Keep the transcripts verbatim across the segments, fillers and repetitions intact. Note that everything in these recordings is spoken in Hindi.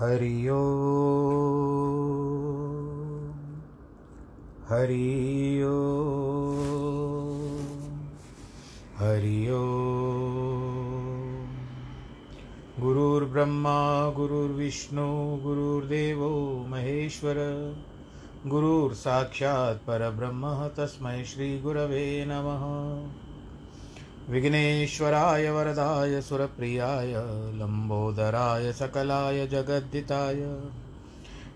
हरि ओम हरि ओम हरि ओम। गुरुर्ब्रह्मा गुरुर्विष्णु गुरुर्देवो महेश्वर, गुरुर्साक्षात् परब्रह्म तस्मै श्रीगुरवे नमः। विघ्नेश्वराय वरदाय सुरप्रियाय लंबोदराय सकलाय जगद्दिताय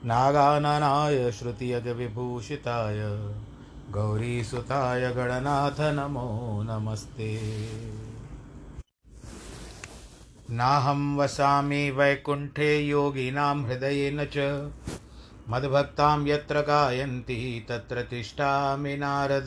नागाननाय श्रुतियगविभूषिताय गौरीसुताय गणनाथ नमो नमस्ते। नाहं वसामि वैकुंठे योगिनां हृदयेन च, मद्भक्तां यत्र गायन्ति तत्र तिष्ठामि नारद।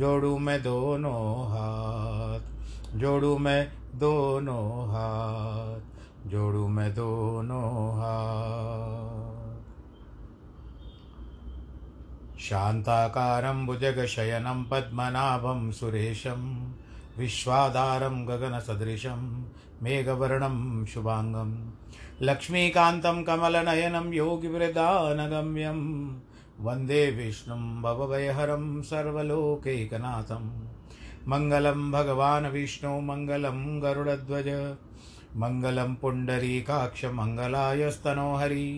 जोड़ू मैं दोनों हाथ, जोड़ू मैं दोनों हाथ, जोड़ू मैं दोनों हाथ। शांताकारं भुजगशयनं पद्मनाभं सुरेशं, विश्वाधारं गगनसदृशं मेघवर्णं शुभांगं, लक्ष्मीकान्तं कमलनयनं योगिवृदानगम्यं, वंदे विष्णुं भवभयहरं सर्वलोकैकनाथं। मंगलं भगवान् विष्णु मंगलं गरुडध्वज, मंगलं पुण्डरीकाक्ष मंगलायस्तनोहरि।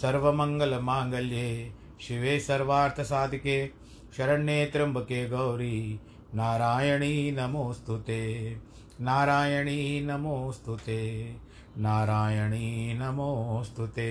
सर्वमंगलमाङ्गल्ये शिवे सर्वार्थसाधिके, शरण्ये त्र्यंबके गौरी नारायणी नमोस्तुते, नारायणी नमोस्तुते, नारायणी नमोस्तुते।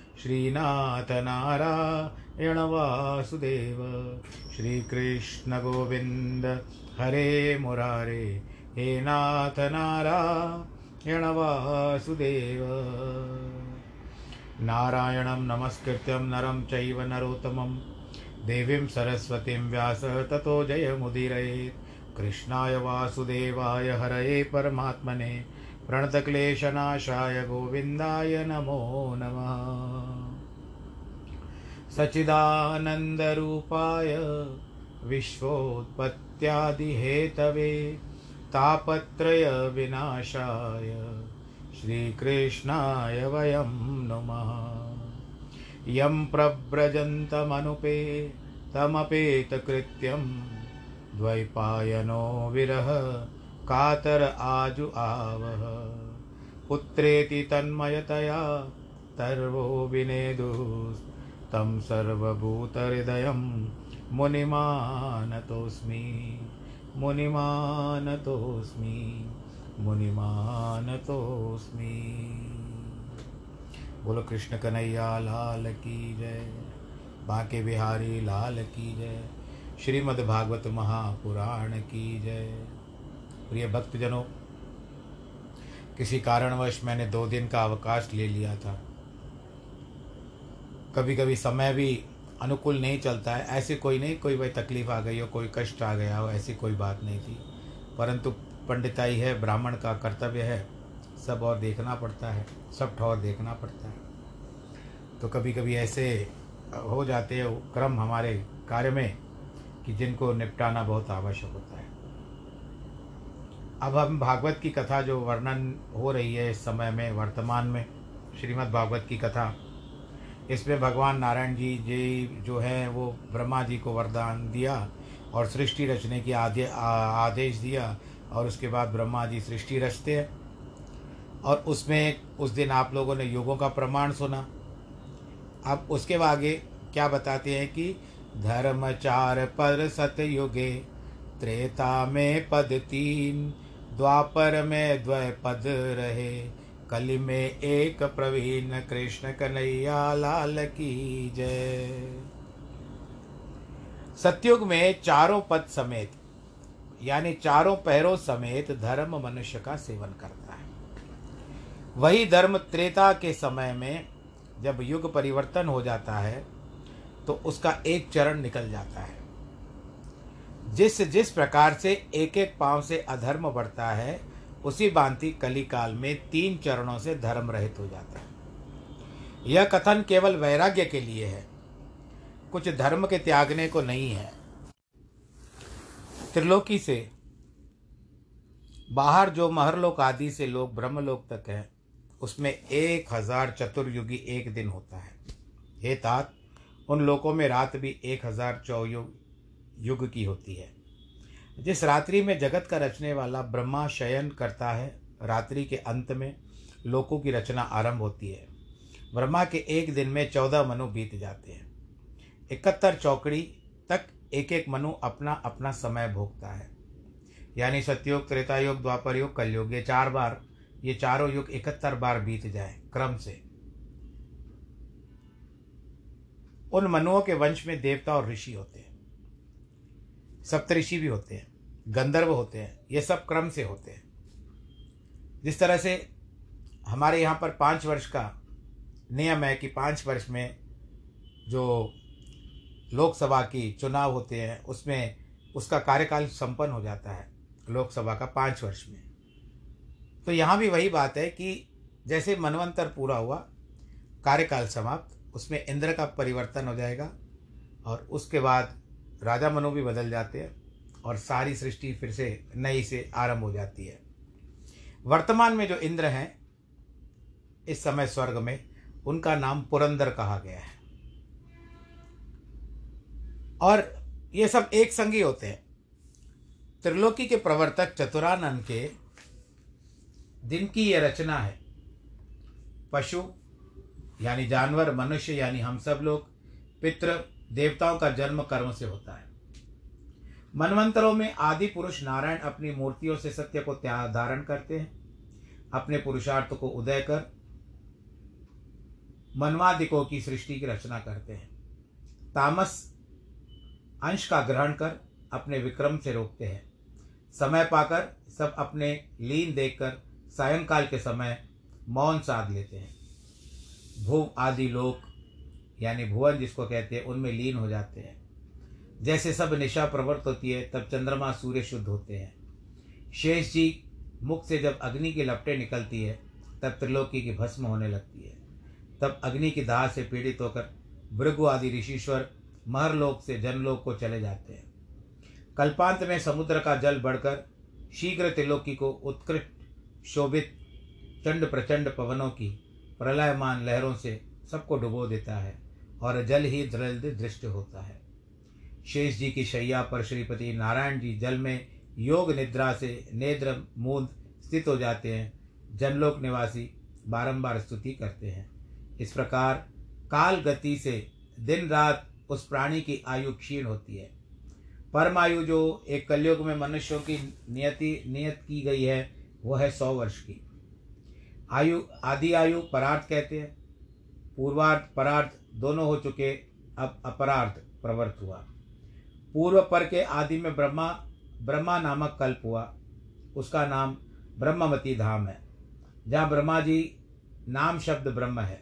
श्रीनाथ नारायण वासुदेव। श्री कृष्ण गोविंद हरे मुरारे, हे नाथ नारायण वासुदेव। नारायणं नमस्कृत्यं नरं चैव नरोत्तमं, देवीं सरस्वतीं व्यास ततो जयमुदीरयेत्। कृष्णाय वासुदेवाय हरये परमात्मने, प्रणतक्लेशनाशाय गोविंदाय नमो नमः। सच्चिदानन्दरूपाय विश्वोत्पत्त्यादिहेतवे, तापत्रयविनाशाय श्रीकृष्णाय वयं नमः। यं प्रव्रजन्तमनुपे तमपेतकृत्यं, द्वैपायनो विरह कातर आजु आवह। पुत्रेति तन्मयतया तर्वो विनेदुस्, तं सर्वभूतहृदयं मुनिमानतोऽस्मि, मुनिमानतोऽस्मि, मुनिमानतोऽस्मि। बोलो कृष्ण कन्हैया लाल की जय, बांके बिहारी लाल की जय, श्रीमद्भागवत महापुराण की जय। प्रिय भक्तजनों, किसी कारणवश मैंने दो दिन का अवकाश ले लिया था। कभी कभी समय भी अनुकूल नहीं चलता है, ऐसी कोई नहीं कोई भाई तकलीफ आ गई हो, कोई कष्ट आ गया हो, ऐसी कोई बात नहीं थी। परंतु पंडिताई है, ब्राह्मण का कर्तव्य है, सब और देखना पड़ता है, सब ठौर देखना पड़ता है। तो कभी कभी ऐसे हो जाते हैं क्रम हमारे कार्य में कि जिनको निपटाना बहुत आवश्यक होता है। अब हम भागवत की कथा जो वर्णन हो रही है इस समय में, वर्तमान में श्रीमद् भागवत की कथा, इसमें भगवान नारायण जी जी जो है वो ब्रह्मा जी को वरदान दिया और सृष्टि रचने की आदे, आ, आदेश दिया। और उसके बाद ब्रह्मा जी सृष्टि रचते हैं। और उसमें उस दिन आप लोगों ने युगों का प्रमाण सुना, अब उसके आगे क्या बताते हैं कि धर्मचार पर सतयुगे त्रेता में पद तीन, द्वापर में द्वय पद रहे, कलि में एक प्रवीण। कृष्ण कन्हैया लाल की जय। सतयुग में चारों पद समेत यानी चारों पैरों समेत धर्म मनुष्य का सेवन करता है। वही धर्म त्रेता के समय में जब युग परिवर्तन हो जाता है तो उसका एक चरण निकल जाता है। जिस जिस प्रकार से एक एक पांव से अधर्म बढ़ता है उसी भांति कली काल में तीन चरणों से धर्म रहित हो जाता है। यह कथन केवल वैराग्य के लिए है, कुछ धर्म के त्यागने को नहीं है। त्रिलोकी से बाहर जो महरलोक आदि से लोग ब्रह्मलोक तक हैं उसमें एक हजार चतुर्युगी एक दिन होता है। हे तात, उन लोकों में रात भी एक हजार चौयुग युग की होती है। जिस रात्रि में जगत का रचने वाला ब्रह्मा शयन करता है, रात्रि के अंत में लोकों की रचना आरंभ होती है। ब्रह्मा के एक दिन में चौदह मनु बीत जाते हैं। इकहत्तर चौकड़ी तक एक एक मनु अपना अपना समय भोगता है। यानी सतयुग, त्रेता युग, द्वापर युग, कलयुग, ये चार बार ये चारों युग इकहत्तर बार बीत जाए क्रम से। उन मनुओं के वंश में देवता और ऋषि होते हैं, सप्तऋषि भी होते हैं, गंधर्व होते हैं, ये सब क्रम से होते हैं। जिस तरह से हमारे यहाँ पर पाँच वर्ष का नियम है कि पाँच वर्ष में जो लोकसभा की चुनाव होते हैं उसमें उसका कार्यकाल संपन्न हो जाता है लोकसभा का पाँच वर्ष में। तो यहाँ भी वही बात है कि जैसे मनवंतर पूरा हुआ, कार्यकाल समाप्त, उसमें इंद्र का परिवर्तन हो जाएगा और उसके बाद राजा मनु भी बदल जाते हैं और सारी सृष्टि फिर से नई से आरंभ हो जाती है। वर्तमान में जो इंद्र हैं इस समय स्वर्ग में, उनका नाम पुरंदर कहा गया है। और ये सब एक संगी होते हैं। त्रिलोकी के प्रवर्तक चतुरानन के दिन की ये रचना है। पशु यानी जानवर, मनुष्य यानी हम सब लोग, पितृ देवताओं का जन्म कर्म से होता है। मनवंतरों में आदि पुरुष नारायण अपनी मूर्तियों से सत्य को धारण करते हैं। अपने पुरुषार्थ को उदय कर मनवादिकों की सृष्टि की रचना करते हैं। तामस अंश का ग्रहण कर अपने विक्रम से रोकते हैं। समय पाकर सब अपने लीन देखकर सायंकाल के समय मौन साध लेते हैं। भूव आदि लोक यानी भुवन जिसको कहते हैं, उनमें लीन हो जाते हैं। जैसे सब निशा प्रवृत्त होती है तब चंद्रमा सूर्य शुद्ध होते हैं। शेष जी मुख से जब अग्नि की लपटें निकलती है तब त्रिलोकी की भस्म होने लगती है। तब अग्नि की दाह से पीड़ित होकर भृगु आदि ऋषिश्वर महरलोक से जनलोक को चले जाते हैं। कल्पांत में समुद्र का जल बढ़कर शीघ्र त्रिलोकी को उत्कृष्ट शोभित चंड प्रचंड पवनों की प्रलयमान लहरों से सबको डुबो देता है और जल ही दृढ़ दृष्ट होता है। शेष जी की शैया पर श्रीपति नारायण जी जल में योग निद्रा से नेत्र मूंद स्थित हो जाते हैं। जनलोक निवासी बारंबार स्तुति करते हैं। इस प्रकार काल गति से दिन रात उस प्राणी की आयु क्षीण होती है। परमायु जो एक कलयुग में मनुष्यों की नियति नियत की गई है वह है सौ वर्ष की आयु। आदि आयु परार्थ कहते हैं। पूर्वार्ध परार्ध दोनों हो चुके, अब अपरार्ध प्रवृत्त हुआ। पूर्व पर के आदि में ब्रह्मा ब्रह्मा नामक कल्प हुआ, उसका नाम ब्रह्मवती धाम है जहाँ ब्रह्मा जी नाम शब्द ब्रह्म है।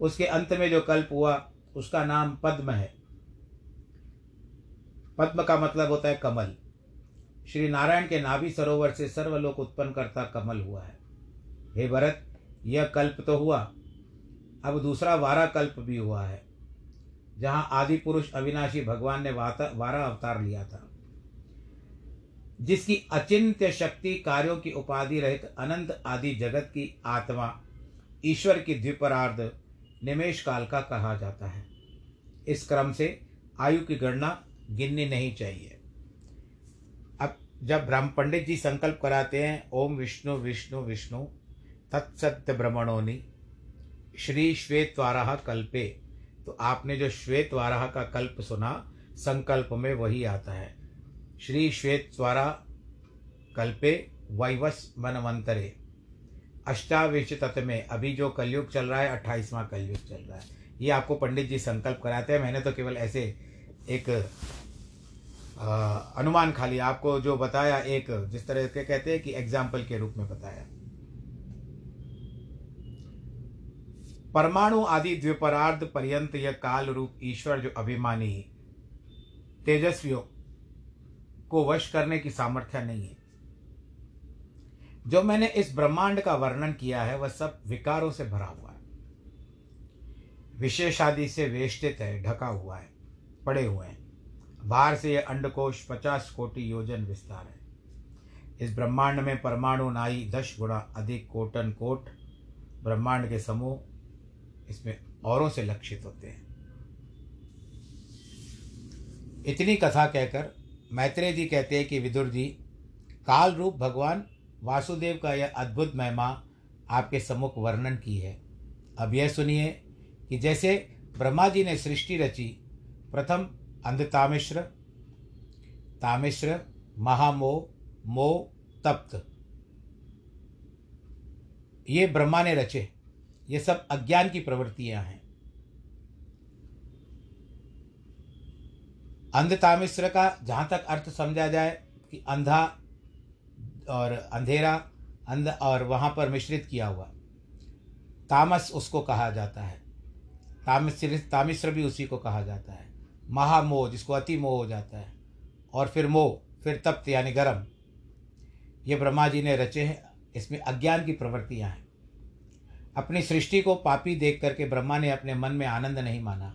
उसके अंत में जो कल्प हुआ उसका नाम पद्म है। पद्म का मतलब होता है कमल। श्री नारायण के नाभि सरोवर से सर्वलोक उत्पन्न करता कमल हुआ है। हे भरत, यह कल्प तो हुआ, अब दूसरा वारा कल्प भी हुआ है जहां आदि पुरुष अविनाशी भगवान ने वारा अवतार लिया था, जिसकी अचिंत्य शक्ति कार्यों की उपाधि रहित अनंत आदि जगत की आत्मा ईश्वर की द्विपरार्ध निमेश काल का कहा जाता है। इस क्रम से आयु की गणना गिननी नहीं चाहिए। अब जब ब्रह्म पंडित जी संकल्प कराते हैं, ओम विष्णु विष्णु विष्णु तत्सत्य ब्रह्मणोनि श्री श्वेत्वाराह कल्पे तो आपने जो श्वेत वाराह का कल्प सुना, संकल्प में वही आता है। श्री श्वेत स्वारा कल्पे वैवस मनवंतरे अष्टाविंश तत्व में अभी जो कलयुग चल रहा है, अट्ठाईसवां कलयुग चल रहा है, ये आपको पंडित जी संकल्प कराते हैं। मैंने तो केवल ऐसे एक आ, अनुमान खाली आपको जो बताया, एक जिस तरह के कहते हैं कि एग्जाम्पल के रूप में बताया। परमाणु आदि द्विपरार्ध पर्यंत यह काल रूप ईश्वर जो अभिमानी तेजस्वियों को वश करने की सामर्थ्य नहीं है। जो मैंने इस ब्रह्मांड का वर्णन किया है वह सब विकारों से भरा हुआ है, विशेष आदि से वेष्टित है, ढका हुआ है, पड़े हुए हैं। बाहर से यह अंडकोश पचास कोटि योजन विस्तार है। इस ब्रह्मांड में परमाणु नाई दस गुणा अधिक कोटन कोट ब्रह्मांड के समूह इसमें औरों से लक्षित होते हैं। इतनी कथा कहकर मैत्रेय जी कहते हैं कि विदुर जी, काल रूप भगवान वासुदेव का यह अद्भुत महिमा आपके सम्मुख वर्णन की है। अब यह सुनिए कि जैसे ब्रह्मा जी ने सृष्टि रची, प्रथम अंध तामिश्र, तामिश्र महामोह मोह तप्त, ये ब्रह्मा ने रचे। ये सब अज्ञान की प्रवृत्तियां हैं। अंध तामिश्र का जहां तक अर्थ समझा जाए कि अंधा और अंधेरा, अंध और वहां पर मिश्रित किया हुआ, तामस उसको कहा जाता है, तामिश्र तामिश्र भी उसी को कहा जाता है। महामोह जिसको अति मोह हो जाता है, और फिर मोह, फिर तप्त यानी गर्म, ये ब्रह्मा जी ने रचे हैं। इसमें अज्ञान की प्रवृत्तियां हैं। अपनी सृष्टि को पापी देख करके ब्रह्मा ने अपने मन में आनंद नहीं माना,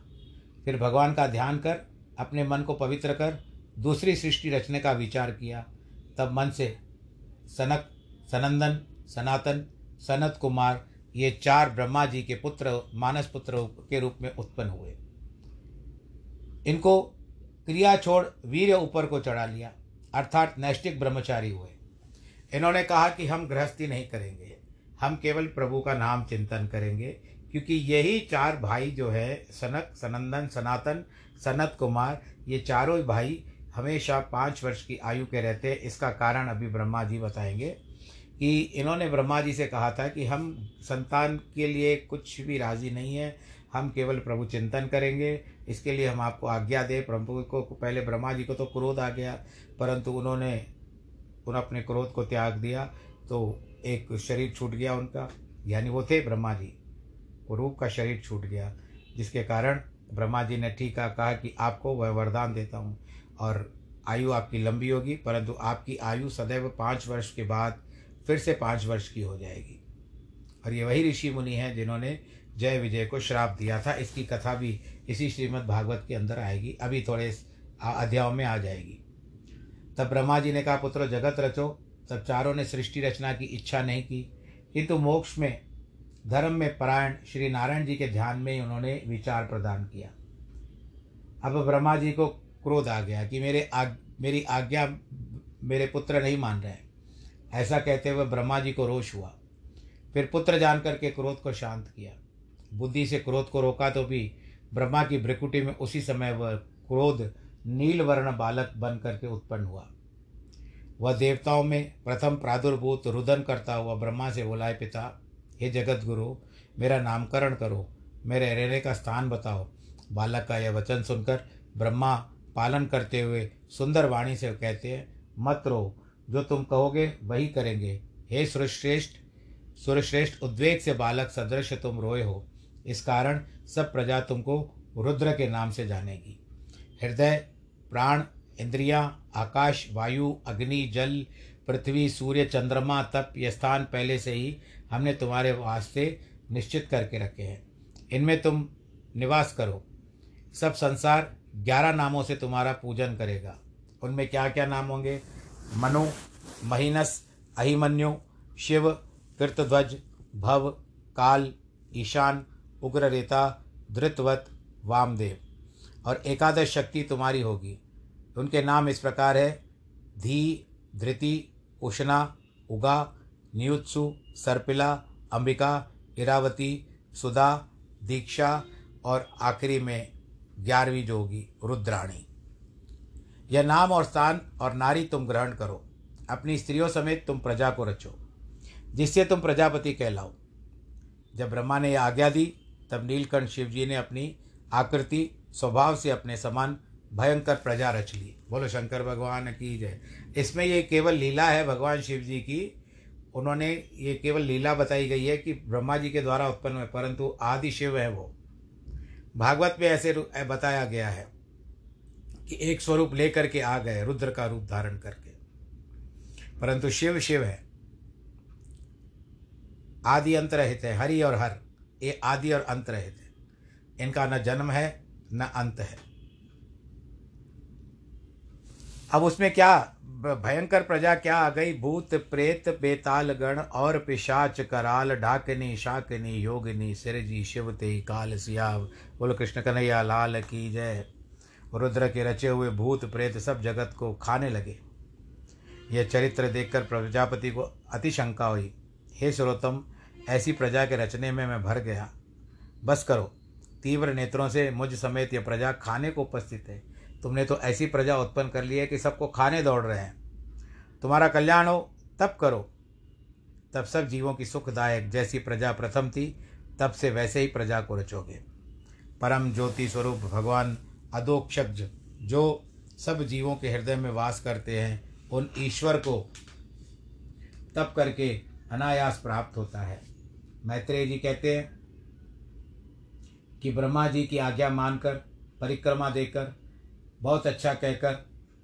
फिर भगवान का ध्यान कर अपने मन को पवित्र कर दूसरी सृष्टि रचने का विचार किया। तब मन से सनक, सनंदन, सनातन, सनत कुमार, ये चार ब्रह्मा जी के पुत्र मानस पुत्र के रूप में उत्पन्न हुए। इनको क्रिया छोड़ वीर्य ऊपर को चढ़ा लिया, अर्थात नैष्टिक ब्रह्मचारी हुए। इन्होंने कहा कि हम गृहस्थी नहीं करेंगे, हम केवल प्रभु का नाम चिंतन करेंगे, क्योंकि यही चार भाई जो है, सनक, सनंदन, सनातन, सनत कुमार, ये चारों भाई हमेशा पाँच वर्ष की आयु के रहते हैं। इसका कारण अभी ब्रह्मा जी बताएंगे कि इन्होंने ब्रह्मा जी से कहा था कि हम संतान के लिए कुछ भी राज़ी नहीं है, हम केवल प्रभु चिंतन करेंगे, इसके लिए हम आपको आज्ञा दें। प्रभु को पहले ब्रह्मा जी को तो क्रोध आ गया, परंतु उन्होंने उन अपने क्रोध को त्याग दिया, तो एक शरीर छूट गया उनका, यानी वो थे ब्रह्मा जी, रूप का शरीर छूट गया, जिसके कारण ब्रह्मा जी ने ठीक कहा कि आपको वह वरदान देता हूँ और आयु आपकी लंबी होगी, परंतु आपकी आयु सदैव पाँच वर्ष के बाद फिर से पाँच वर्ष की हो जाएगी। और ये वही ऋषि मुनि हैं जिन्होंने जय विजय को श्राप दिया था। इसकी कथा भी इसी श्रीमद् भागवत के अंदर आएगी, अभी थोड़े अध्यायों में आ जाएगी। तब ब्रह्मा जी ने कहा, पुत्रो जगत रचो। तब चारों ने सृष्टि रचना की इच्छा नहीं की, किंतु मोक्ष में, धर्म में परायण श्री नारायण जी के ध्यान में उन्होंने विचार प्रदान किया। अब ब्रह्मा जी को क्रोध आ गया कि मेरे आग मेरी आज्ञा मेरे पुत्र नहीं मान रहे हैं। ऐसा कहते हुए ब्रह्मा जी को रोष हुआ, फिर पुत्र जान करके क्रोध को शांत किया। बुद्धि से क्रोध को रोका तो भी ब्रह्मा की भ्रिकुटी में उसी समय वह क्रोध नीलवर्ण बालक बन करके उत्पन्न हुआ। वह देवताओं में प्रथम प्रादुर्भूत रुदन करता हुआ ब्रह्मा से बोला, है पिता, हे जगत गुरु, मेरा नामकरण करो, मेरे रहने का स्थान बताओ। बालक का यह वचन सुनकर ब्रह्मा पालन करते हुए सुंदर वाणी से कहते हैं, मत रो, जो तुम कहोगे वही करेंगे। हे सुरश्रेष्ठ सुरश्रेष्ठ उद्वेग से बालक सदृश तुम रोए हो, इस कारण सब प्रजा तुमको रुद्र के नाम से जानेगी। हृदय, प्राण, इंद्रियां, आकाश, वायु, अग्नि, जल, पृथ्वी, सूर्य, चंद्रमा, तप, ये स्थान पहले से ही हमने तुम्हारे वास्ते निश्चित करके रखे हैं, इनमें तुम निवास करो। सब संसार ग्यारह नामों से तुम्हारा पूजन करेगा। उनमें क्या क्या नाम होंगे? मनु, महीनस, अहिमन्यु, शिव, कृतध्वज, भव, काल, ईशान, उग्ररेता, धृतवत, वामदेव, और एकादश शक्ति तुम्हारी होगी। उनके नाम इस प्रकार है, धी, धृति, उष्णा, उगा, नियुत्सु, सर्पिला, अंबिका, इरावती, सुधा, दीक्षा, और आखिरी में ग्यारहवीं जो होगी रुद्राणी। यह नाम और स्थान और नारी तुम ग्रहण करो, अपनी स्त्रियों समेत तुम प्रजा को रचो, जिससे तुम प्रजापति कहलाओ। जब ब्रह्मा ने यह आज्ञा दी तब नीलकंठ शिव जी ने अपनी आकृति स्वभाव से अपने समान भयंकर प्रजा रच ली। बोलो शंकर भगवान की जय। इसमें ये केवल लीला है भगवान शिव जी की, उन्होंने ये केवल लीला बताई गई है कि ब्रह्मा जी के द्वारा उत्पन्न हुए, परंतु आदि शिव है वो। भागवत में ऐसे बताया गया है कि एक स्वरूप लेकर के आ गए रुद्र का रूप धारण करके, परंतु शिव शिव है, आदि अंत रहित है। हरि और हर ये आदि और अंत रहित है, इनका न जन्म है न अंत है। अब उसमें क्या भयंकर प्रजा क्या आ गई? भूत प्रेत बेताल गण और पिशाच कराल, ढाकनी शाकनी योगिनी सिरजी शिवते काल सियाव। बोलो कृष्ण कन्हैया लाल की जय। रुद्र के रचे हुए भूत प्रेत सब जगत को खाने लगे। यह चरित्र देखकर प्रजापति को अति शंका हुई, हे सर्वोत्तम, ऐसी प्रजा के रचने में मैं भर गया, बस करो। तीव्र नेत्रों से मुझ समेत यह प्रजा खाने को उपस्थित है। तुमने तो ऐसी प्रजा उत्पन्न कर ली है कि सबको खाने दौड़ रहे हैं। तुम्हारा कल्याण हो तब करो। तब सब जीवों की सुखदायक जैसी प्रजा प्रथम थी, तब से वैसे ही प्रजा को रचोगे। परम ज्योति स्वरूप भगवान अदोक्षज जो सब जीवों के हृदय में वास करते हैं, उन ईश्वर को तप करके अनायास प्राप्त होता है। मैत्रेय जी कहते हैं कि ब्रह्मा जी की आज्ञा मानकर, परिक्रमा देकर, बहुत अच्छा कहकर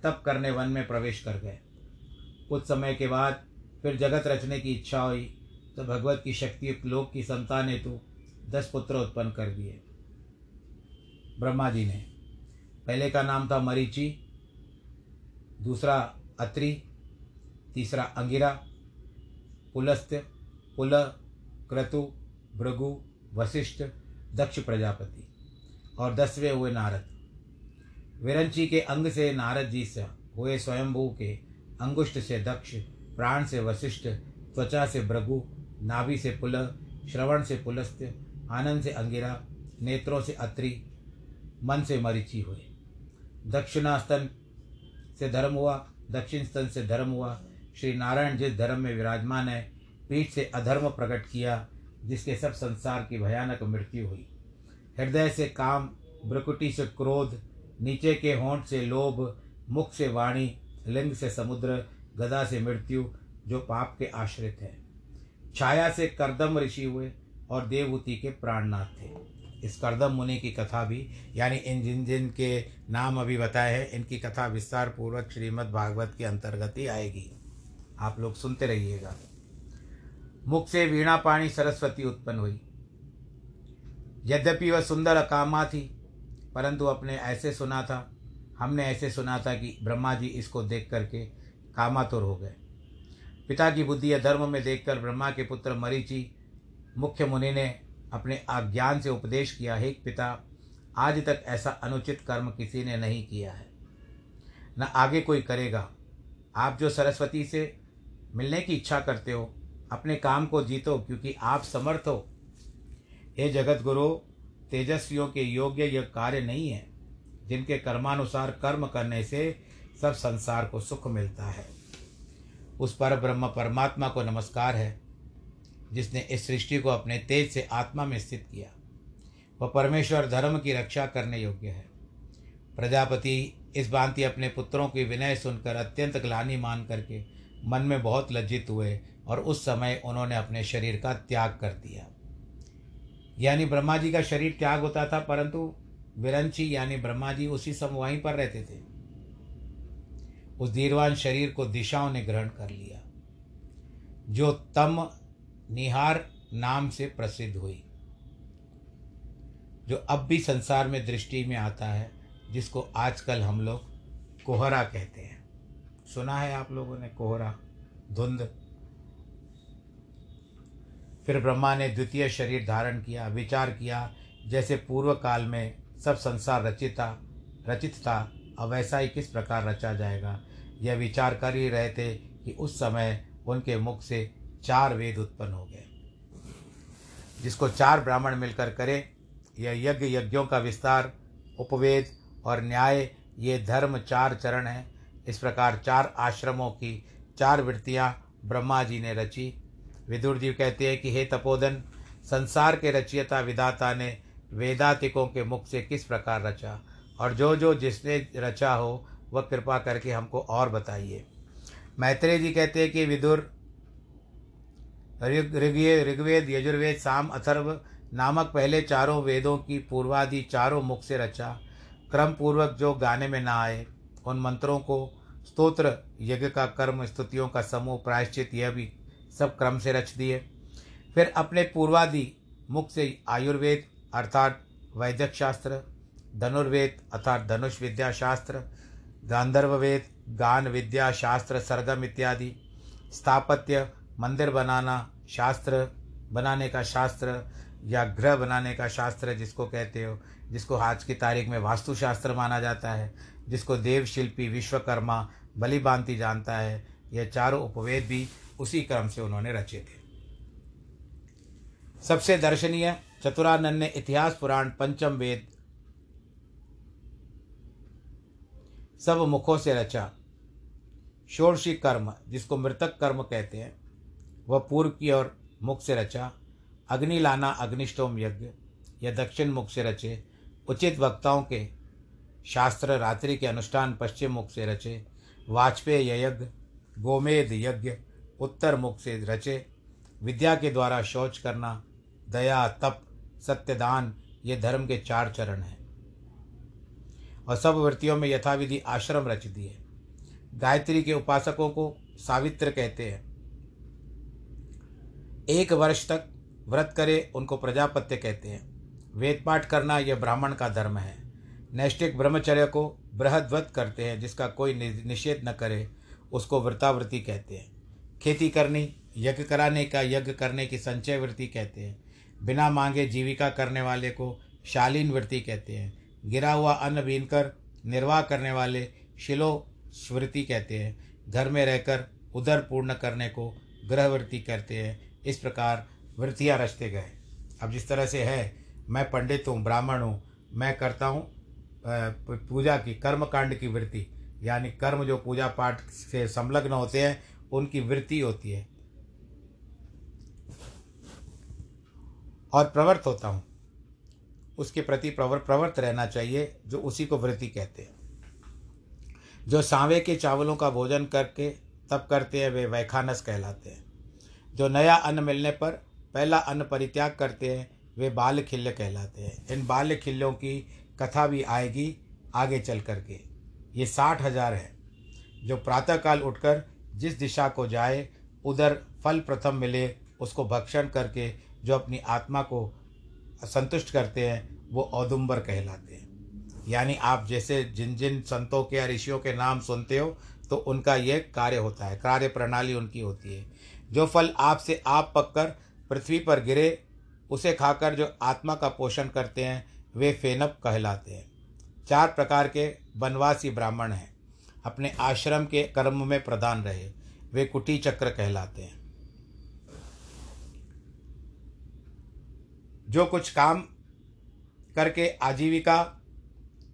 तप करने वन में प्रवेश कर गए। कुछ समय के बाद फिर जगत रचने की इच्छा हुई तो भगवत की शक्ति लोक की संतान हेतु दस पुत्र उत्पन्न कर दिए ब्रह्मा जी ने। पहले का नाम था मरीचि, दूसरा अत्रि, तीसरा अंगिरा, पुलस्त्य, पुल, क्रतु, भृगु, वशिष्ठ, दक्ष प्रजापति और दसवें हुए नारद। विरंची के अंग से नारद जी से हुए स्वयंभू के, अंगुष्ठ से दक्ष, प्राण से वशिष्ठ, त्वचा से भृगु, नाभि से पुल, श्रवण से पुलस्त्य, आनंद से अंगिरा, नेत्रों से अत्रि, मन से मरीचि हुए। दक्षिणास्तन से धर्म हुआ, दक्षिण स्तन से धर्म हुआ। श्री नारायण जिस धर्म में विराजमान है, पीठ से अधर्म प्रकट किया, जिसके सब संसार की भयानक मृत्यु हुई। हृदय से काम, भ्रुकुटी से क्रोध, नीचे के होंठ से लोभ, मुख से वाणी, लिंग से समुद्र, गदा से मृत्यु जो पाप के आश्रित है। छाया से करदम ऋषि हुए और देवहूति के प्राणनाथ थे। इस करदम मुनि की कथा भी, यानी इन जिन जिन के नाम अभी बताए हैं, इनकी कथा विस्तार पूर्वक श्रीमद् भागवत के अंतर्गत ही आएगी, आप लोग सुनते रहिएगा। मुख से वीणा पाणी सरस्वती उत्पन्न हुई। यद्यपि वह सुंदर अकामा थी, परंतु अपने ऐसे सुना था हमने ऐसे सुना था कि ब्रह्मा जी इसको देख करके कामातुर हो गए। पिता की बुद्धि अधर्म में देखकर ब्रह्मा के पुत्र मरीचि मुख्य मुनि ने अपने अज्ञान से उपदेश किया, हे पिता, आज तक ऐसा अनुचित कर्म किसी ने नहीं किया है, न आगे कोई करेगा। आप जो सरस्वती से मिलने की इच्छा करते हो, अपने काम को जीतो, क्योंकि आप समर्थ हो। हे जगत गुरु, तेजस्वियों के योग्य यह कार्य नहीं है, जिनके कर्मानुसार कर्म करने से सब संसार को सुख मिलता है। उस पर ब्रह्म परमात्मा को नमस्कार है, जिसने इस सृष्टि को अपने तेज से आत्मा में स्थित किया। वह परमेश्वर धर्म की रक्षा करने योग्य है। प्रजापति इस भांति अपने पुत्रों की विनय सुनकर अत्यंत ग्लानि मान करके मन में बहुत लज्जित हुए और उस समय उन्होंने अपने शरीर का त्याग कर दिया। यानी ब्रह्मा जी का शरीर त्याग होता था, परंतु विरंची यानी ब्रह्मा जी उसी समय वहीं पर रहते थे। उस धीरवान शरीर को दिशाओं ने ग्रहण कर लिया, जो तम निहार नाम से प्रसिद्ध हुई, जो अब भी संसार में दृष्टि में आता है, जिसको आजकल हम लोग कोहरा कहते हैं। सुना है आप लोगों ने, कोहरा, धुंध। फिर ब्रह्मा ने द्वितीय शरीर धारण किया, विचार किया, जैसे पूर्व काल में सब संसार रचित था रचित था अब वैसा ही किस प्रकार रचा जाएगा। यह विचार कर ही रहे थे कि उस समय उनके मुख से चार वेद उत्पन्न हो गए, जिसको चार ब्राह्मण मिलकर करे। यह यज्ञ यज्ञों का विस्तार, उपवेद और न्याय, ये धर्म चार चरण हैं। इस प्रकार चार आश्रमों की चार वृत्तियाँ ब्रह्मा जी ने रची। विदुर जी कहते हैं कि हे तपोधन, संसार के रचयिता विधाता ने वेदातिकों के मुख से किस प्रकार रचा, और जो जो जिसने रचा हो वह कृपा करके हमको और बताइए। मैत्रेय जी कहते हैं कि विदुर ऋग्वेद, यजुर्वेद, साम, अथर्व नामक पहले चारों वेदों की पूर्वादि चारों मुख से रचा। क्रम पूर्वक जो गाने में ना आए उन मंत्रों को, स्तोत्र, यज्ञ का कर्म, स्तुतियों का समूह, प्रायश्चित, यह भी सब क्रम से रच दिए। फिर अपने पूर्वादि मुख से आयुर्वेद अर्थात वैद्यक शास्त्र, धनुर्वेद अर्थात धनुष विद्या शास्त्र, गांधर्व वेद, गान विद्या शास्त्र, सरगम इत्यादि, स्थापत्य, मंदिर बनाना शास्त्र, बनाने का शास्त्र या गृह बनाने का शास्त्र जिसको कहते हो, जिसको आज की तारीख में वास्तुशास्त्र माना जाता है, जिसको देवशिल्पी विश्वकर्मा भली भांति जानता है। यह चारों उपवेद भी उसी क्रम से उन्होंने रचे थे। सबसे दर्शनीय चतुरानन ने इतिहास पुराण, पंचम वेद सब मुखों से रचा। षोडशी कर्म जिसको मृतक कर्म कहते हैं वह पूर्व की ओर मुख से रचा। अग्नि लाना, अग्निष्टोम यज्ञ, यह दक्षिण मुख से रचे। उचित वक्ताओं के शास्त्र, रात्रि के अनुष्ठान पश्चिम मुख से रचे। वाजपेय यज्ञ, गोमेद यज्ञ उत्तर मुख से रचे। विद्या के द्वारा शौच करना, दया, तप, सत्यदान, ये धर्म के चार चरण हैं, और सब वृत्तियों में यथाविधि आश्रम रच दिए। गायत्री के उपासकों को सावित्र कहते हैं। एक वर्ष तक व्रत करे उनको प्रजापत्य कहते हैं। वेद पाठ करना यह ब्राह्मण का धर्म है। नैष्टिक ब्रह्मचर्य को बृहद्व्रत करते हैं, जिसका कोई निषेध न करे उसको व्रतावृत्ति कहते हैं। खेती करनी, यज्ञ कराने का यज्ञ करने की संचय वृत्ति कहते हैं। बिना मांगे जीविका करने वाले को शालीन वृत्ति कहते हैं। गिरा हुआ अन्न बीनकर निर्वाह करने वाले शिलोवृत्ति कहते हैं। घर में रहकर उदर पूर्ण करने को गृहवृत्ति कहते हैं। इस प्रकार वृत्तियाँ रचते गए। अब जिस तरह से है, मैं पंडित हूँ, ब्राह्मण हूँ, मैं करता हूँ पूजा की, कर्मकांड की वृत्ति, यानी कर्म जो पूजा पाठ से संलग्न होते हैं उनकी वृत्ति होती है, और प्रवृत्त होता हूँ उसके प्रति प्रवृत्त रहना चाहिए, जो उसी को वृत्ति कहते हैं। जो सांवे के चावलों का भोजन करके तब करते हैं वे वैखानस कहलाते हैं। जो नया अन्न मिलने पर पहला अन्न परित्याग करते हैं वे बाल खिल्य कहलाते हैं। इन बाल खिल्यों की कथा भी आएगी आगे चल करके। ये साठ हजार है जो प्रातःकाल उठकर जिस दिशा को जाए उधर फल प्रथम मिले उसको भक्षण करके जो अपनी आत्मा को संतुष्ट करते हैं वो औदुम्बर कहलाते हैं। यानी आप जैसे जिन जिन संतों के या ऋषियों के नाम सुनते हो तो उनका यह कार्य होता है, कार्य प्रणाली उनकी होती है। जो फल आपसे आप पककर पृथ्वी पर गिरे उसे खाकर जो आत्मा का पोषण करते हैं वे फेनप कहलाते हैं। चार प्रकार के बनवासी ब्राह्मण हैं, अपने आश्रम के कर्म में प्रधान रहे, वे कुटी चक्र कहलाते हैं। जो कुछ काम करके आजीविका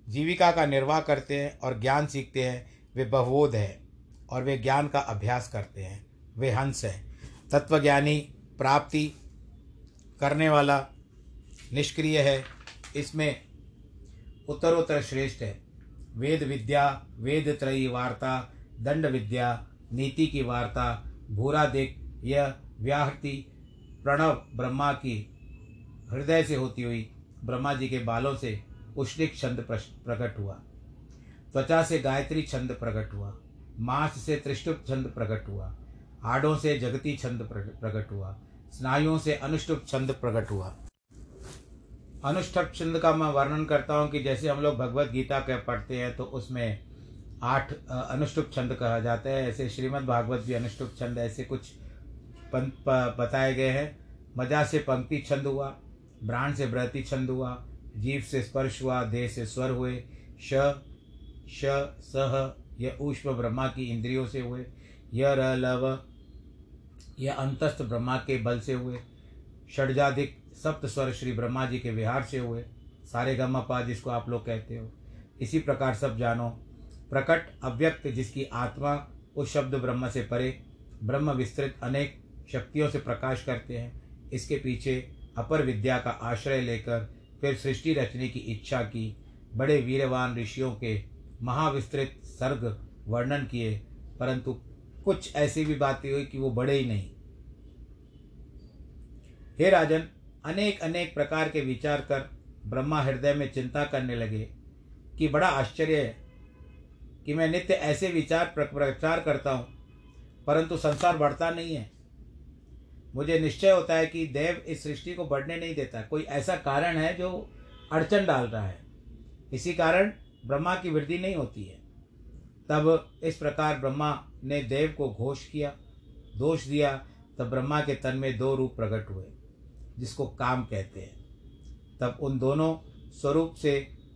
जीविका का निर्वाह करते हैं और ज्ञान सीखते हैं वे बहवोध हैं, और वे ज्ञान का अभ्यास करते हैं वे हंस हैं। तत्वज्ञानी, प्राप्ति करने वाला, निष्क्रिय है, इसमें उत्तरोत्तर श्रेष्ठ है। वेद विद्या, वेद त्रयी वार्ता, दंड विद्या, नीति की वार्ता, भूरादिक, यह व्याहृति प्रणव ब्रह्मा की हृदय से होती हुई ब्रह्मा जी के बालों से उष्णिक छंद प्रकट हुआ। त्वचा से गायत्री छंद प्रकट हुआ। मांस से त्रिष्टुप छंद प्रकट हुआ। हाडों से जगती छंद प्रकट हुआ। स्नायुओं से अनुष्टुप छंद प्रकट हुआ। अनुष्टुप छंद का मैं वर्णन करता हूँ कि जैसे हम लोग भगवत गीता के पढ़ते हैं तो उसमें आठ अनुष्टुप छंद कहा जाता है, ऐसे श्रीमद् भागवत भी अनुष्टुप छंद, ऐसे कुछ बताए गए हैं। मजा से पंक्ति छंद हुआ, ब्राण से बृहति छंद हुआ, जीव से स्पर्श हुआ, देह से स्वर हुए, श श सह यह ऊष्म ब्रह्मा की इंद्रियों से हुए, यह र लव यह अंतस्थ ब्रह्मा के बल से हुए, षड्जाधिक सप्त स्वर श्री ब्रह्मा जी के विहार से हुए। सारे गम्मा जिसको आप लोग कहते हो, इसी प्रकार सब जानो। प्रकट अव्यक्त जिसकी आत्मा उस शब्द ब्रह्म से परे, ब्रह्म विस्तृत अनेक शक्तियों से प्रकाश करते हैं। इसके पीछे अपर विद्या का आश्रय लेकर फिर सृष्टि रचने की इच्छा की। बड़े वीरवान ऋषियों के महाविस्तृत सर्ग वर्णन किए, परंतु कुछ ऐसी भी बातें हुई कि वो बड़े ही नहीं। हे राजन, अनेक अनेक प्रकार के विचार कर ब्रह्मा हृदय में चिंता करने लगे कि बड़ा आश्चर्य है कि मैं नित्य ऐसे विचार प्रचार करता हूँ, परंतु संसार बढ़ता नहीं है। मुझे निश्चय होता है कि देव इस सृष्टि को बढ़ने नहीं देता, कोई ऐसा कारण है जो अड़चन डाल रहा है, इसी कारण ब्रह्मा की वृद्धि नहीं होती है। तब इस प्रकार ब्रह्मा ने देव को घोष किया, दोष दिया। तब ब्रह्मा के तन में दो रूप प्रकट हुए जिसको काम कहते हैं। तब उन दोनों स्वरूप से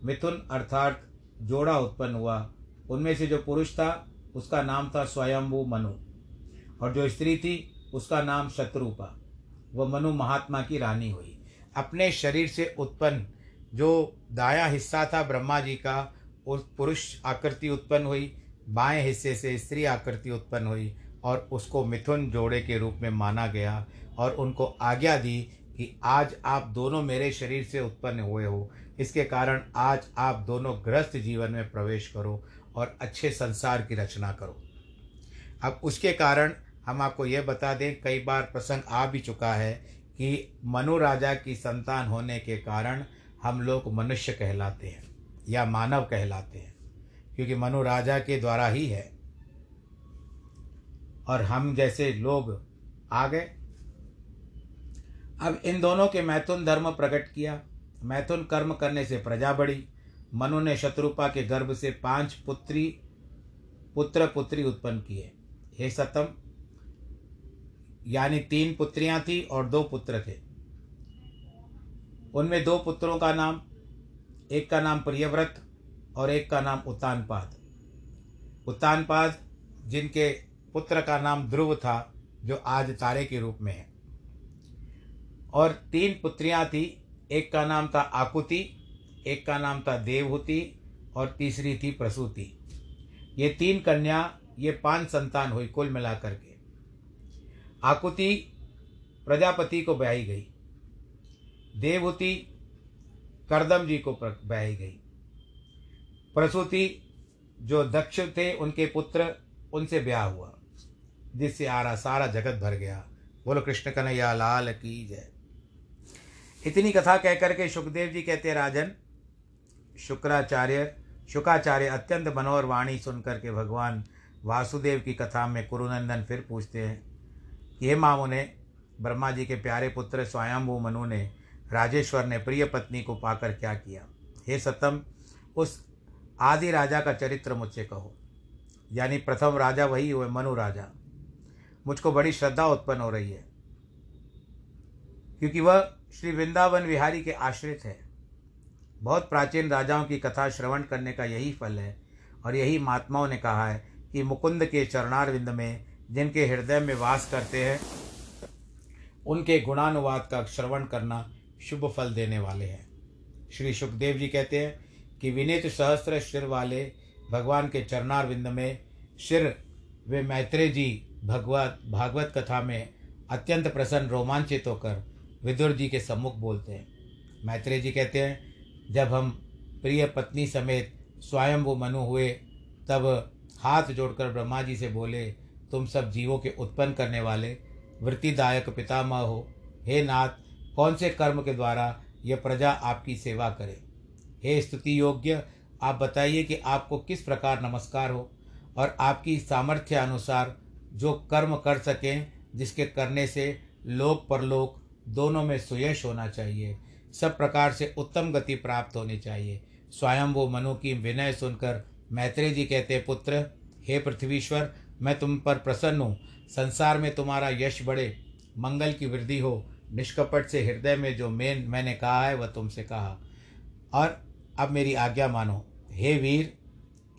मिथुन अर्थात जोड़ा उत्पन्न हुआ। उनमें से जो पुरुष था उसका नाम था स्वयंभू मनु, और जो स्त्री थी उसका नाम शत्रुपा। वह मनु महात्मा की रानी हुई। अपने शरीर से उत्पन्न जो दायां हिस्सा था ब्रह्मा जी का, उस पुरुष आकृति उत्पन्न हुई, बाएं हिस्से से स्त्री आकृति उत्पन्न हुई, और उसको मिथुन जोड़े के रूप में माना गया। और उनको आज्ञा दी कि आज आप दोनों मेरे शरीर से उत्पन्न हुए हो, इसके कारण आज आप दोनों गृहस्थ जीवन में प्रवेश करो और अच्छे संसार की रचना करो। अब उसके कारण हम आपको यह बता दें, कई बार प्रसंग आ भी चुका है कि मनु राजा की संतान होने के कारण हम लोग मनुष्य कहलाते हैं या मानव कहलाते हैं, क्योंकि मनु राजा के द्वारा ही है। और हम जैसे लोग आ गए। अब इन दोनों के मैथुन धर्म प्रकट किया। मैथुन कर्म करने से प्रजा बढ़ी। मनु ने शत्रुपा के गर्भ से पांच पुत्री पुत्र पुत्री उत्पन्न किए। हे सतम, यानी तीन पुत्रियां थी और दो पुत्र थे। उनमें दो पुत्रों का नाम, एक का नाम प्रियव्रत और एक का नाम उत्तानपाद। उत्तानपाद जिनके पुत्र का नाम ध्रुव था, जो आज तारे के रूप में है। और तीन पुत्रियां थी, एक का नाम था आकुति, एक का नाम था देवहूति और तीसरी थी प्रसूति। ये तीन कन्या, ये पांच संतान हुई कुल मिलाकर के। आकुति प्रजापति को ब्याही गई, देवहूति करदम जी को ब्याही गई, प्रसूति जो दक्ष थे उनके पुत्र, उनसे ब्याह हुआ, जिससे आरा सारा जगत भर गया। बोलो कृष्ण कन्हैया लाल की जय। इतनी कथा कह करके सुखदेव जी कहते, राजन शुक्राचार्य शुकाचार्य अत्यंत मनोहर वाणी सुनकर के भगवान वासुदेव की कथा में कुरुनंदन फिर पूछते हैं, ये मामू ने ब्रह्मा जी के प्यारे पुत्र स्वयंभू मनु ने, राजेश्वर ने प्रिय पत्नी को पाकर क्या किया? हे सतम, उस आदि राजा का चरित्र मुझसे कहो। यानी प्रथम राजा वही हुए मनु राजा। मुझको बड़ी श्रद्धा उत्पन्न हो रही है, क्योंकि वह श्री वृंदावन विहारी के आश्रित है। बहुत प्राचीन राजाओं की कथा श्रवण करने का यही फल है, और यही महात्माओं ने कहा है कि मुकुंद के चरणारविंद में जिनके हृदय में वास करते हैं, उनके गुणानुवाद का श्रवण करना शुभ फल देने वाले हैं। श्री सुखदेव जी कहते हैं कि विनीत सहस्त्र शिर वाले भगवान के चरणारविंद में शिर वे मैत्रेय जी भगवत भागवत कथा में अत्यंत प्रसन्न रोमांचित होकर विदुर जी के सम्मुख बोलते हैं। मैत्रेय जी कहते हैं, जब हम प्रिय पत्नी समेत स्वयंभू मनु हुए, तब हाथ जोड़कर ब्रह्मा जी से बोले, तुम सब जीवों के उत्पन्न करने वाले वृत्तिदायक पितामह हो। हे नाथ, कौन से कर्म के द्वारा यह प्रजा आपकी सेवा करे? हे स्तुति योग्य, आप बताइए कि आपको किस प्रकार नमस्कार हो, और आपकी सामर्थ्य अनुसार जो कर्म कर सकें, जिसके करने से लोक परलोक दोनों में सुयश होना चाहिए, सब प्रकार से उत्तम गति प्राप्त होनी चाहिए। स्वयंभू मनु की विनय सुनकर मैत्रेय जी कहते हैं, पुत्र हे पृथ्वीश्वर, मैं तुम पर प्रसन्न हूँ। संसार में तुम्हारा यश बढ़े, मंगल की वृद्धि हो। निष्कपट से हृदय में जो मैं मैंने कहा है वह तुमसे कहा, और अब मेरी आज्ञा मानो। हे वीर,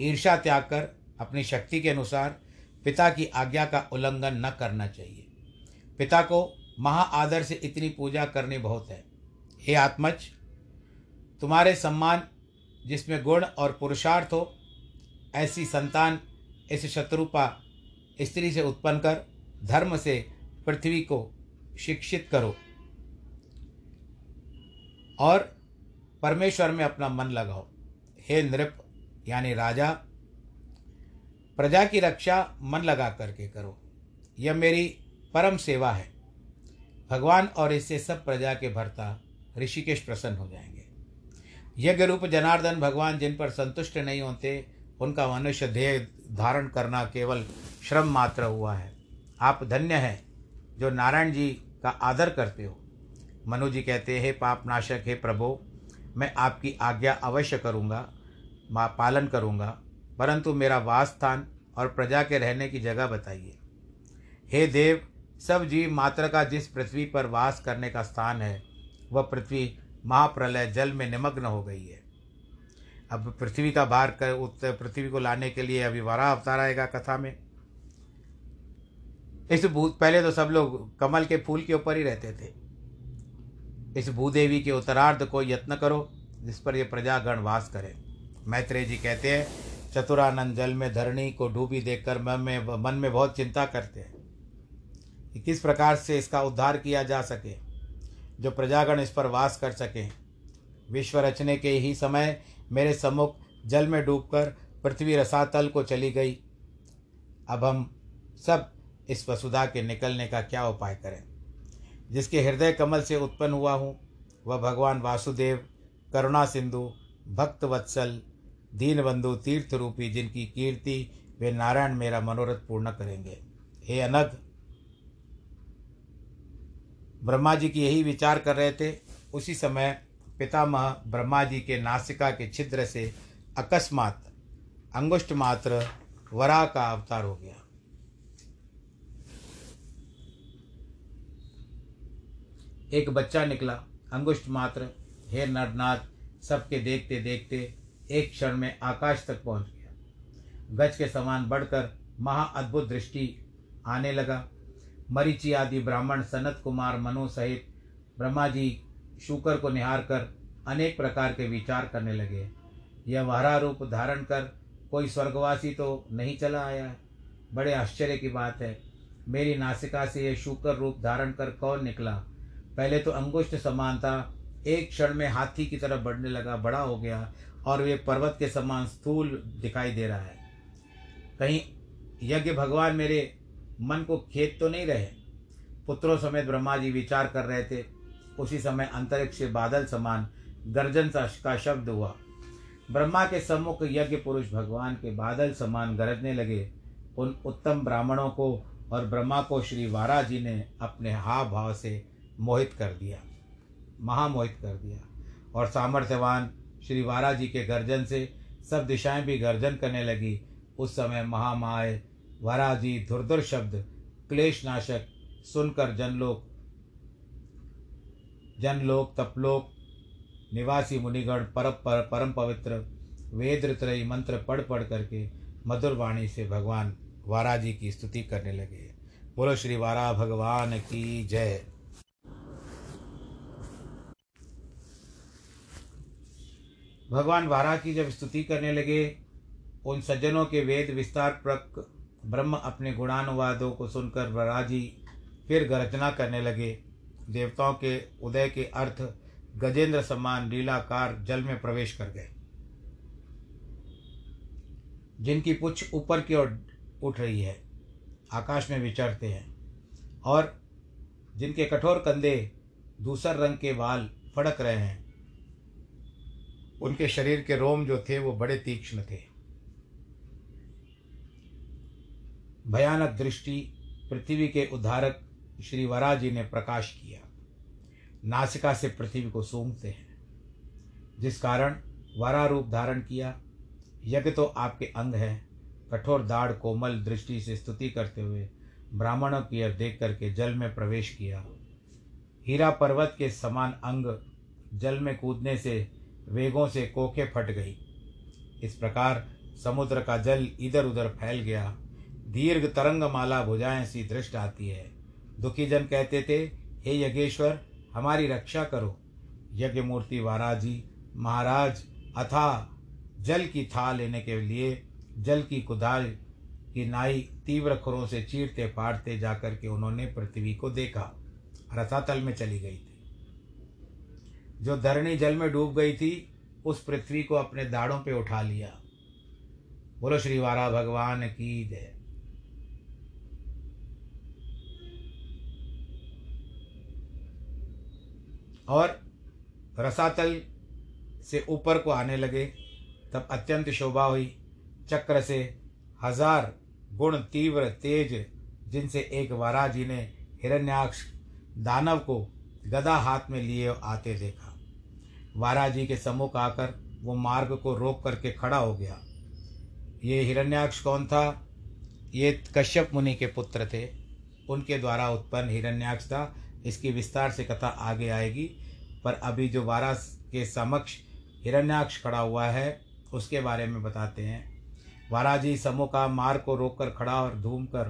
ईर्ष्या त्याग कर अपनी शक्ति के अनुसार पिता की आज्ञा का उल्लंघन न करना चाहिए। पिता को महाआदर से इतनी पूजा करनी बहुत है। हे आत्मज, तुम्हारे सम्मान जिसमें गुण और पुरुषार्थ हो, ऐसी संतान इस शत्रुपा स्त्री से उत्पन्न कर धर्म से पृथ्वी को शिक्षित करो और परमेश्वर में अपना मन लगाओ। हे नृप यानी राजा, प्रजा की रक्षा मन लगा करके करो, यह मेरी परम सेवा है। भगवान और इससे सब प्रजा के भर्ता ऋषिकेश प्रसन्न हो जाएंगे। यज्ञ रूप जनार्दन भगवान जिन पर संतुष्ट नहीं होते, उनका मनुष्य देह धारण करना केवल श्रम मात्र हुआ है। आप धन्य हैं जो नारायण जी का आदर करते हो। मनु जी कहते हैं, पाप नाशक हे प्रभो, मैं आपकी आज्ञा अवश्य करूँगा, माँ पालन करूँगा, परंतु मेरा वास स्थान और प्रजा के रहने की जगह बताइए। हे देव, सब जीव मात्र का जिस पृथ्वी पर वास करने का स्थान है, वह पृथ्वी महाप्रलय जल में निमग्न हो गई है। अब पृथ्वी का भार कर उत्तर पृथ्वी को लाने के लिए अभी वराह अवतार आएगा कथा में। इस भूत पहले तो सब लोग कमल के फूल के ऊपर ही रहते थे। इस भूदेवी के उत्तरार्ध को यत्न करो जिस पर यह प्रजागण वास करे। मैत्रेय जी कहते हैं, चतुरानंद जल में धरणी को डूबी देखकर मन में मन में बहुत चिंता करते हैं कि किस प्रकार से इसका उद्धार किया जा सके, जो प्रजागण इस पर वास कर सकें। विश्व रचने के ही समय मेरे सम्मुख जल में डूबकर पृथ्वी रसातल को चली गई। अब हम सब इस वसुधा के निकलने का क्या उपाय करें? जिसके हृदय कमल से उत्पन्न हुआ हूँ, वह भगवान वासुदेव करुणा सिंधु भक्त वत्सल दीनबंधु तीर्थ रूपी, जिनकी कीर्ति वे नारायण मेरा मनोरथ पूर्ण करेंगे। हे अनघ, ब्रह्मा जी की यही विचार कर रहे थे। उसी समय पितामह ब्रह्मा जी के नासिका के छिद्र से अकस्मात अंगुष्ठ मात्र वराह का अवतार हो गया। एक बच्चा निकला अंगुष्ठ मात्र। हे नरनाथ, सबके देखते देखते एक क्षण में आकाश तक पहुंच गया। गज के समान बढ़कर महा अद्भुत दृष्टि आने लगा। मरीचि आदि ब्राह्मण सनत कुमार मनु सहित ब्रह्मा जी शूकर को निहार कर अनेक प्रकार के विचार करने लगे। यह वराह रूप धारण कर कोई स्वर्गवासी तो नहीं चला आया है, बड़े आश्चर्य की बात है। मेरी नासिका से यह शूकर रूप धारण कर कौन निकला? पहले तो अंगुष्ठ समान था, एक क्षण में हाथी की तरफ बढ़ने लगा, बड़ा हो गया और वे पर्वत के समान स्थूल दिखाई दे रहा है। कहीं यज्ञ भगवान मेरे मन को खेद तो नहीं रहे? पुत्रों समेत ब्रह्मा जी विचार कर रहे थे। उसी समय अंतरिक्ष से बादल समान गर्जन का शब्द हुआ। ब्रह्मा के सम्मुख यज्ञ पुरुष भगवान के बादल समान गरजने लगे। उन उत्तम ब्राह्मणों को और ब्रह्मा को श्री वारा जी ने अपने हा भाव से मोहित कर दिया, महामोहित कर दिया। और सामर्थ्यवान श्री वारा जी के गर्जन से सब दिशाएं भी गर्जन करने लगी। उस समय महामाय वारा जी धुरधुर शब्द क्लेशनाशक सुनकर जनलोक जनलोक तपलोक निवासी मुनिगण परम परम पवित्र वेद त्रयी मंत्र पढ़ पढ़ करके मधुर वाणी से भगवान वारा जी की स्तुति करने लगे। बोलो श्री वारा भगवान की जय। भगवान वारा की जब स्तुति करने लगे, उन सज्जनों के वेद विस्तार प्रक ब्रह्म अपने गुणानुवादों को सुनकर वारा जी फिर गर्जना करने लगे। देवताओं के उदय के अर्थ गजेंद्र समान लीलाकार जल में प्रवेश कर गए, जिनकी पुच्छ ऊपर की ओर उठ रही है, आकाश में विचरते हैं, और जिनके कठोर कंधे धूसर रंग के बाल फड़क रहे हैं। उनके शरीर के रोम जो थे वो बड़े तीक्ष्ण थे। भयानक दृष्टि पृथ्वी के उद्धारक श्री वारा जी ने प्रकाश किया। नासिका से पृथ्वी को सूंघते हैं, जिस कारण वारा रूप धारण किया। यज्ञ तो आपके अंग हैं। कठोर दाढ़ कोमल दृष्टि से स्तुति करते हुए ब्राह्मणों की ओर देख करके जल में प्रवेश किया। हीरा पर्वत के समान अंग जल में कूदने से वेगों से कोखे फट गई। इस प्रकार समुद्र का जल इधर उधर फैल गया। दीर्घ तरंगमाला भुजाएं सी दृष्ट आती है। दुखी जन कहते थे, हे यज्ञेश्वर, हमारी रक्षा करो। यज्ञमूर्ति वारा जी महाराज अथा जल की था लेने के लिए जल की कुदाल की नाई तीव्र खुरों से चीरते फाड़ते जाकर के उन्होंने पृथ्वी को देखा, रसातल में चली गई थी। जो धरणी जल में डूब गई थी उस पृथ्वी को अपने दाढ़ों पे उठा लिया। बोलो श्री वारा भगवान की जय। और रसातल से ऊपर को आने लगे, तब अत्यंत शोभा हुई। चक्र से हजार गुण तीव्र तेज, जिनसे एक वारा जी ने हिरण्याक्ष दानव को गदा हाथ में लिए आते देखा। वारा जी के सम्मुख आकर वो मार्ग को रोक करके खड़ा हो गया। ये हिरण्याक्ष कौन था? ये कश्यप मुनि के पुत्र थे, उनके द्वारा उत्पन्न हिरण्याक्ष था। इसकी विस्तार से कथा आगे आएगी, पर अभी जो वारा के समक्ष हिरण्याक्ष खड़ा हुआ है उसके बारे में बताते हैं। वारा जी समूह का मार्ग को रोककर खड़ा और धूम कर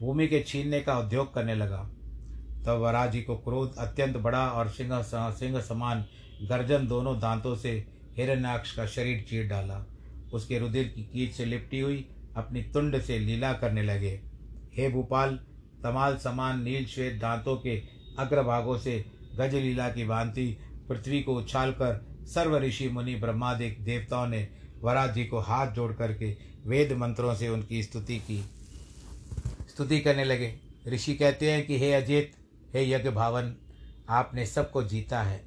भूमि के छीनने का उद्योग करने लगा। तब तो वारा जी को क्रोध अत्यंत बड़ा और सिंह सिंह समान गर्जन दोनों दांतों से हिरण्याक्ष का शरीर चीर डाला। उसके रुधिर की कीच से लिपटी हुई अपनी तुंड से लीला करने लगे। हे भूपाल, तमाल समान नील श्वेत दांतों के अग्रभागों से गजलीला की भांति पृथ्वी को उछालकर सर्व ऋषि मुनि ब्रह्मादि देवताओं ने वरा जी को हाथ जोड़ करके वेद मंत्रों से उनकी स्तुति की स्तुति करने लगे। ऋषि कहते हैं कि हे अजित, हे यज्ञ भावन, आपने सबको जीता है।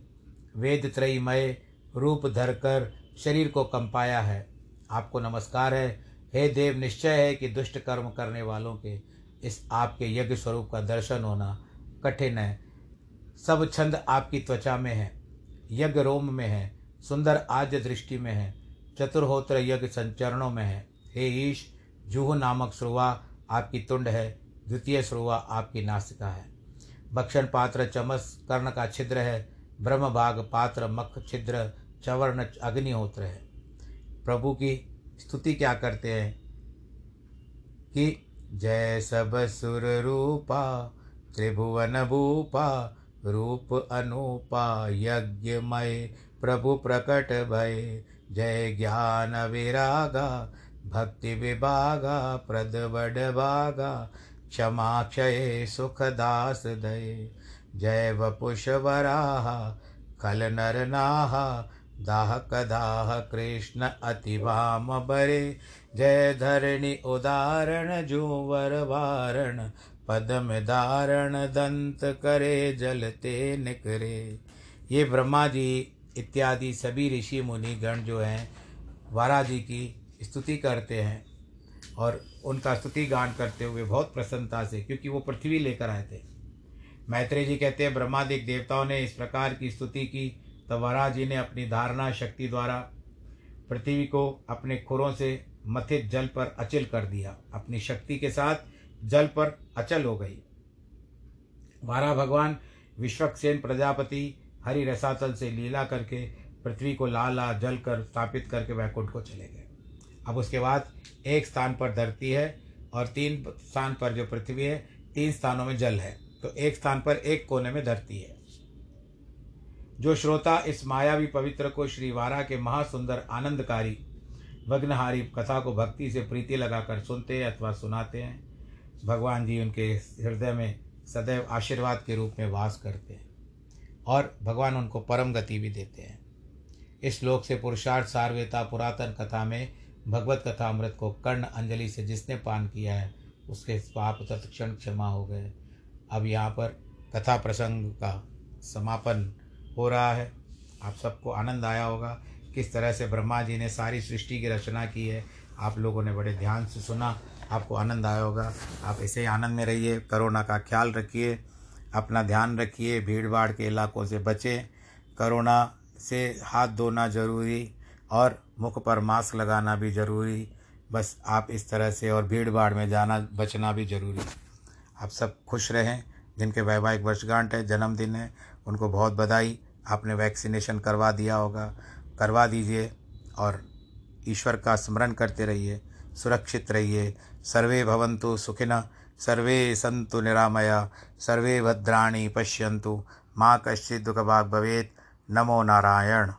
वेद त्रयीमय रूप धरकर शरीर को कंपाया है। आपको नमस्कार है। हे देव, निश्चय है कि दुष्ट कर्म करने वालों के इस आपके यज्ञ स्वरूप का दर्शन होना कठिन है। सब छंद आपकी त्वचा में है, यज्ञ रोम में है, सुंदर आद्य दृष्टि में है, चतुर्होत्र यज्ञ संचरणों में है। हे ईश, जूह नामक श्रुवा आपकी तुंड है, द्वितीय श्रुवा आपकी नासिका है, भक्षण पात्र चमस कर्ण का छिद्र है, ब्रह्म भाग पात्र मख छिद्र चवर्ण अग्निहोत्र है। प्रभु की स्तुति क्या करते हैं कि जय सब सुर रूपा त्रिभुवन भूपा रूप अनूपा यज्ञमय प्रभु प्रकट भय जय ज्ञान विरागा भक्ति विभागा प्रद वड भागा क्षमा क्षय सुखदास दय जय वपुष वराहा खल नर नाहा दाहक दाह कृष्ण अति वाम बरे जय धरणी उदाहरण जुवर वारण पदम धारण दंत करे जलते निकरे। ये ब्रह्मा जी इत्यादि सभी ऋषि मुनि गण जो हैं वारा जी की स्तुति करते हैं और उनका स्तुति गान करते हुए बहुत प्रसन्नता से, क्योंकि वो पृथ्वी लेकर आए थे। मैत्रेय जी कहते हैं ब्रह्मादि देवताओं ने इस प्रकार की स्तुति की, तब वारा जी ने अपनी धारणा शक्ति द्वारा पृथ्वी को अपने खुरों से मथित जल पर अचल कर दिया। अपनी शक्ति के साथ जल पर अचल हो गई। वारा भगवान विश्वक्सेन प्रजापति हरि रसातल से लीला करके पृथ्वी को लाला जल कर स्थापित करके वैकुंठ को चले गए। अब उसके बाद एक स्थान पर धरती है और तीन स्थान पर जो पृथ्वी है, तीन स्थानों में जल है, तो एक स्थान पर एक कोने में धरती है। जो श्रोता इस मायावी पवित्र को श्री वारा के महासुंदर आनंदकारी विघ्नहारी कथा को भक्ति से प्रीति लगाकर सुनते हैं अथवा सुनाते हैं, भगवान जी उनके हृदय में सदैव आशीर्वाद के रूप में वास करते हैं और भगवान उनको परम गति भी देते हैं। इस श्लोक से पुरुषार्थ सारवेता पुरातन कथा में भगवत कथा अमृत को कर्ण अंजलि से जिसने पान किया है उसके पाप तत्क्षण क्षमा हो गए। अब यहाँ पर कथा प्रसंग का समापन हो रहा है। आप सबको आनंद आया होगा किस तरह से ब्रह्मा जी ने सारी सृष्टि की रचना की है। आप लोगों ने बड़े ध्यान से सुना, आपको आनंद आया होगा। आप ऐसे ही आनंद में रहिए, कोरोना का ख्याल रखिए, अपना ध्यान रखिए, भीड़ भाड़ के इलाकों से बचें, कोरोना से हाथ धोना जरूरी और मुख पर मास्क लगाना भी ज़रूरी। बस आप इस तरह से, और भीड़ भाड़ में जाना बचना भी ज़रूरी। आप सब खुश रहें। जिनके वैवाहिक वर्षगांठ है, जन्मदिन है, उनको बहुत बधाई। आपने वैक्सीनेशन करवा दिया होगा, करवा दीजिए और ईश्वर का स्मरण करते रहिए, सुरक्षित रहिए। सर्वे भवन्तु सुखिनः, सर्वे सन्तु निरामया, सर्वे भद्राणि पश्यन्तु, माँ कश्चित् दुःखभाग् भवेत्। नमो नारायण।